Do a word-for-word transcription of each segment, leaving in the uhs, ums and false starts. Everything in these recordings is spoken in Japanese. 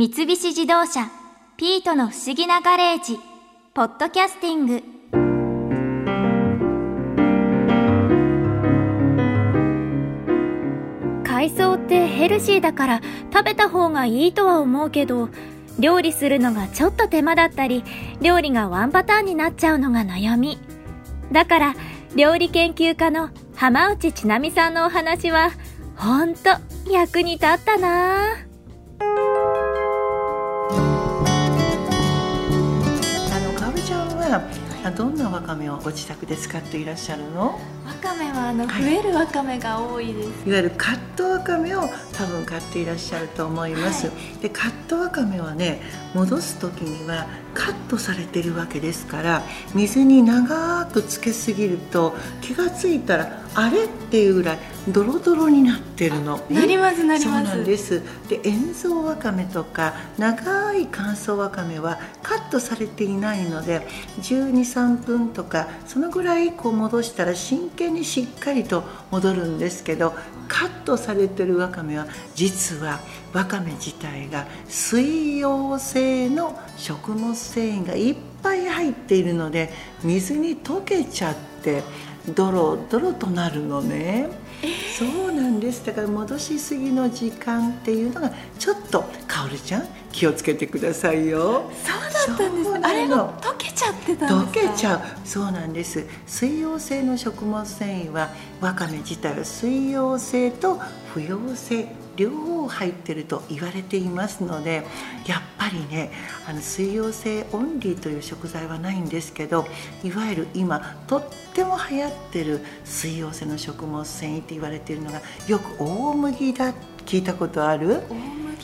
三菱自動車ピートの不思議なガレージポッドキャスティング。海藻ってヘルシーだから食べた方がいいとは思うけど、料理するのがちょっと手間だったり、料理がワンパターンになっちゃうのが悩み。だから料理研究家の浜内千奈美さんのお話はほんと役に立ったなぁ。どんなわかめをご自宅で使っていらっしゃるの？わかめはあの、はい、増えるわかめが多いです。いわゆるカットわかめを多分買っていらっしゃると思います、はい、でカットわかめはね、戻す時にはカットされてるわけですから、水に長くつけすぎると気がついたらあれっていうぐらいドロドロになってるの。なりますなります。そうなんです。で、塩蔵わかめとか長い乾燥わかめはカットされていないので、じゅうに、さんぷんとかそのぐらいこう戻したら真剣にしっかりと戻るんですけど、カットされてるわかめは実はわかめ自体が水溶性の食物繊維がいっぱい入っているので、水に溶けちゃってドロドロとなるのね。そうなんです。だから戻しすぎの時間っていうのがちょっと、かおるちゃん気をつけてくださいよ。そうだったんです。あれが溶けちゃってたんですか？溶けちゃう。そうなんです。水溶性の食物繊維はわかめ自体は水溶性と不溶性両方入ってると言われていますので、やっぱりね、あの水溶性オンリーという食材はないんですけど、いわゆる今とっても流行ってる水溶性の食物繊維って言われているのが、よく大麦だ、聞いたことある？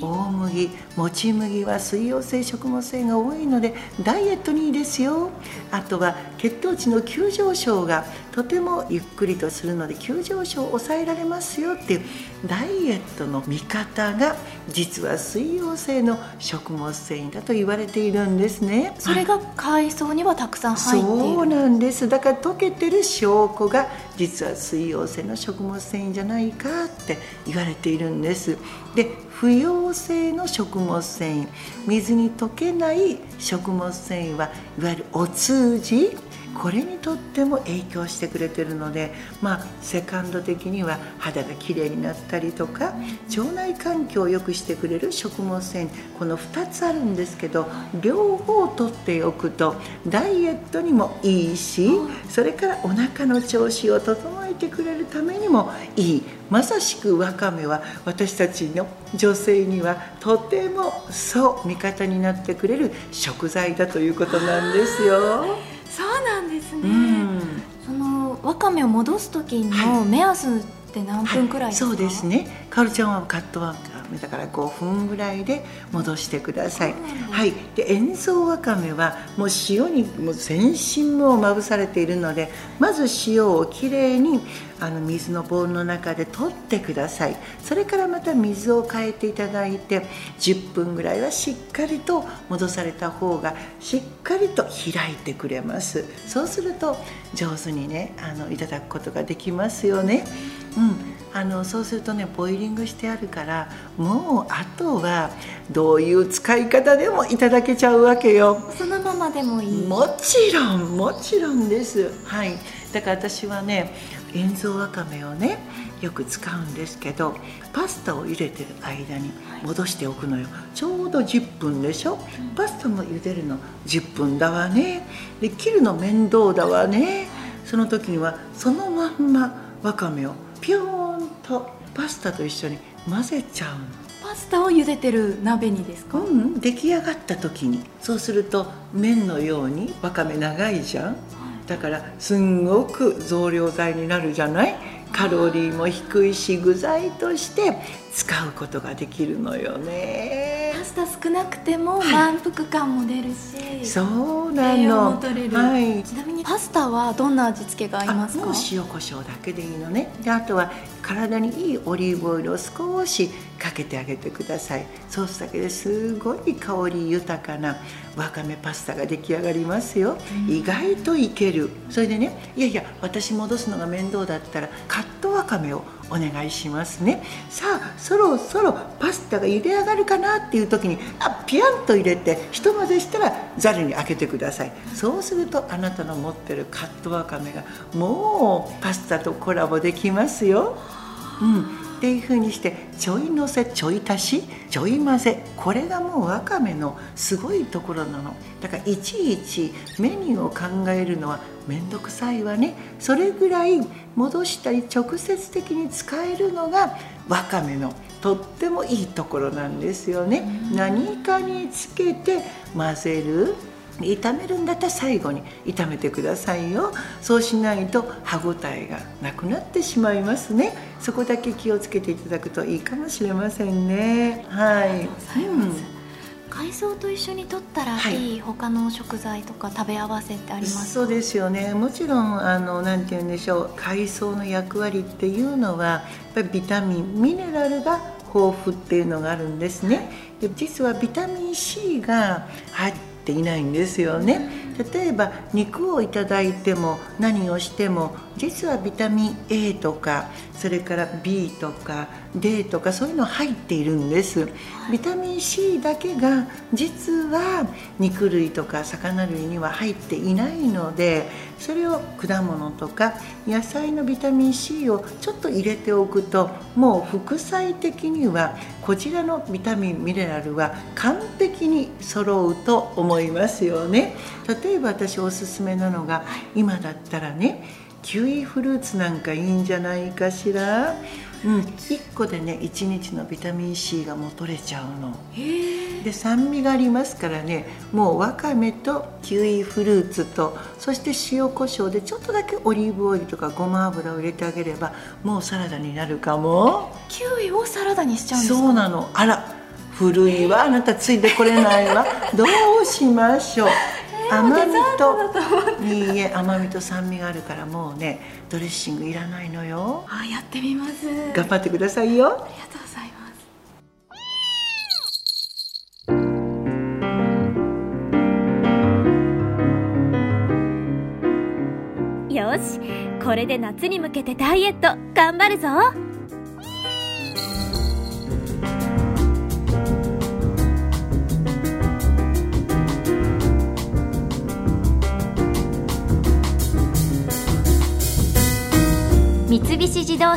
大麦、もち麦は水溶性食物繊維が多いのでダイエットにいいですよ。あとは血糖値の急上昇がとてもゆっくりとするので、急上昇を抑えられますよっていうダイエットの見方が実は水溶性の食物繊維だと言われているんですね。それが海藻にはたくさん入っている。そうなんです。だから溶けてる証拠が実は水溶性の食物繊維じゃないかって言われているんです。で、不溶性の食物繊維、水に溶けない食物繊維はいわゆるお通じ、これにとっても影響してくれてるので、まあセカンド的には肌がきれいになったりとか、腸内環境を良くしてくれる食物繊維、このふたつあるんですけど、両方とっておくとダイエットにもいいし、それからお腹の調子を整えてくれるためにもいい。まさしくわかめは私たちの女性にはとてもそう味方になってくれる食材だということなんですよ。そうなんですね、うん、そのわかめを戻す時の目安って何分くらいですか？はいはい、そうですね。かおるちゃんはカットわかめだからごふんぐらいで戻してください。はい、で塩蔵わかめはもう塩にもう全身もまぶされているので、まず塩をきれいにあの水のボウルの中で取ってください。それからまた水を変えていただいて、じゅっぷんぐらいはしっかりと戻された方がしっかりと開いてくれます。そうすると上手にね、あのいただくことができますよね、うん、あのそうするとね、ボイリングしてあるから、もうあとはどういう使い方でもいただけちゃうわけよ。そのままでもいい？もちろんもちろんです。はい、だから私はね、塩蔵わかめをね、よく使うんですけど、パスタを茹でてる間に戻しておくのよ。ちょうどじゅっぷんでしょ。パスタも茹でるのじゅっぷんだわね。で、切るの面倒だわね。その時にはそのまんまわかめをピョーンとパスタと一緒に混ぜちゃうの。パスタを茹でてる鍋にですか？うん、出来上がった時に。そうすると麺のようにわかめ長いじゃん。だからすんごく増量剤になるじゃない。カロリーも低いし、具材として使うことができるのよね。パスタ少なくても満腹感も出るし、はい、そうなの、栄養も取れる、はい、ちなみにパスタはどんな味付けが合いますか？もう塩コショウだけでいいのね。で、あとは体にいいオリーブオイルを少しかけてあげてください。ソースだけですごい香り豊かなわかめパスタが出来上がりますよ、うん、意外といける。それでね、いやいや私戻すのが面倒だったらカットわかめをお願いしますね。さあそろそろパスタが茹で上がるかなっていう時にあピヤンと入れてひと混ぜしたらざるにあけてください。そうするとあなたの持ってるカットわかめがもうパスタとコラボできますよ、うんっていう風にしてちょいのせちょい足しちょい混ぜ、これがもうわかめのすごいところなのだから、いちいちメニューを考えるのは面倒くさいわね。それぐらい戻したり直接的に使えるのがわかめのとってもいいところなんですよね。何かにつけて混ぜる、炒めるんだったら最後に炒めてくださいよ。そうしないと歯ごたえがなくなってしまいますね。そこだけ気をつけていただくといいかもしれませんね。はい。海藻と一緒に取ったらいい他の食材とか食べ合わせってありますか？はい、そうですよね。もちろんあのなんて言うんでしょう。海藻の役割っていうのはやっぱりビタミン、ミネラルが豊富っていうのがあるんですね。で実はビタミン シー が入っていないんですよね。例えば肉をいただいても何をしても実はビタミン エー とかそれから ビー とか ディー とかそういうの入っているんです。ビタミン シー だけが実は肉類とか魚類には入っていないので、それを果物とか野菜のビタミン シー をちょっと入れておくともう副菜的にはこちらのビタミンミネラルは完璧に揃うと思いますよね。例えば私おすすめなのが今だったらねキウイフルーツなんかいいんじゃないかしら、うん、いっこでねいちにちのビタミン シー がもう取れちゃうので、酸味がありますからねもうわかめとキウイフルーツとそして塩コショウでちょっとだけオリーブオイルとかごま油を入れてあげればもうサラダになるかも。キウイをサラダにしちゃうんですか？そうなの。あら古いわあなた、ついてこれないわどうしましょう。甘みといいえ甘みと酸味があるからもうねドレッシングいらないのよ。ああやってみます。頑張ってくださいよ。ありがとうございます。よしこれで夏に向けてダイエット頑張るぞ。三菱自動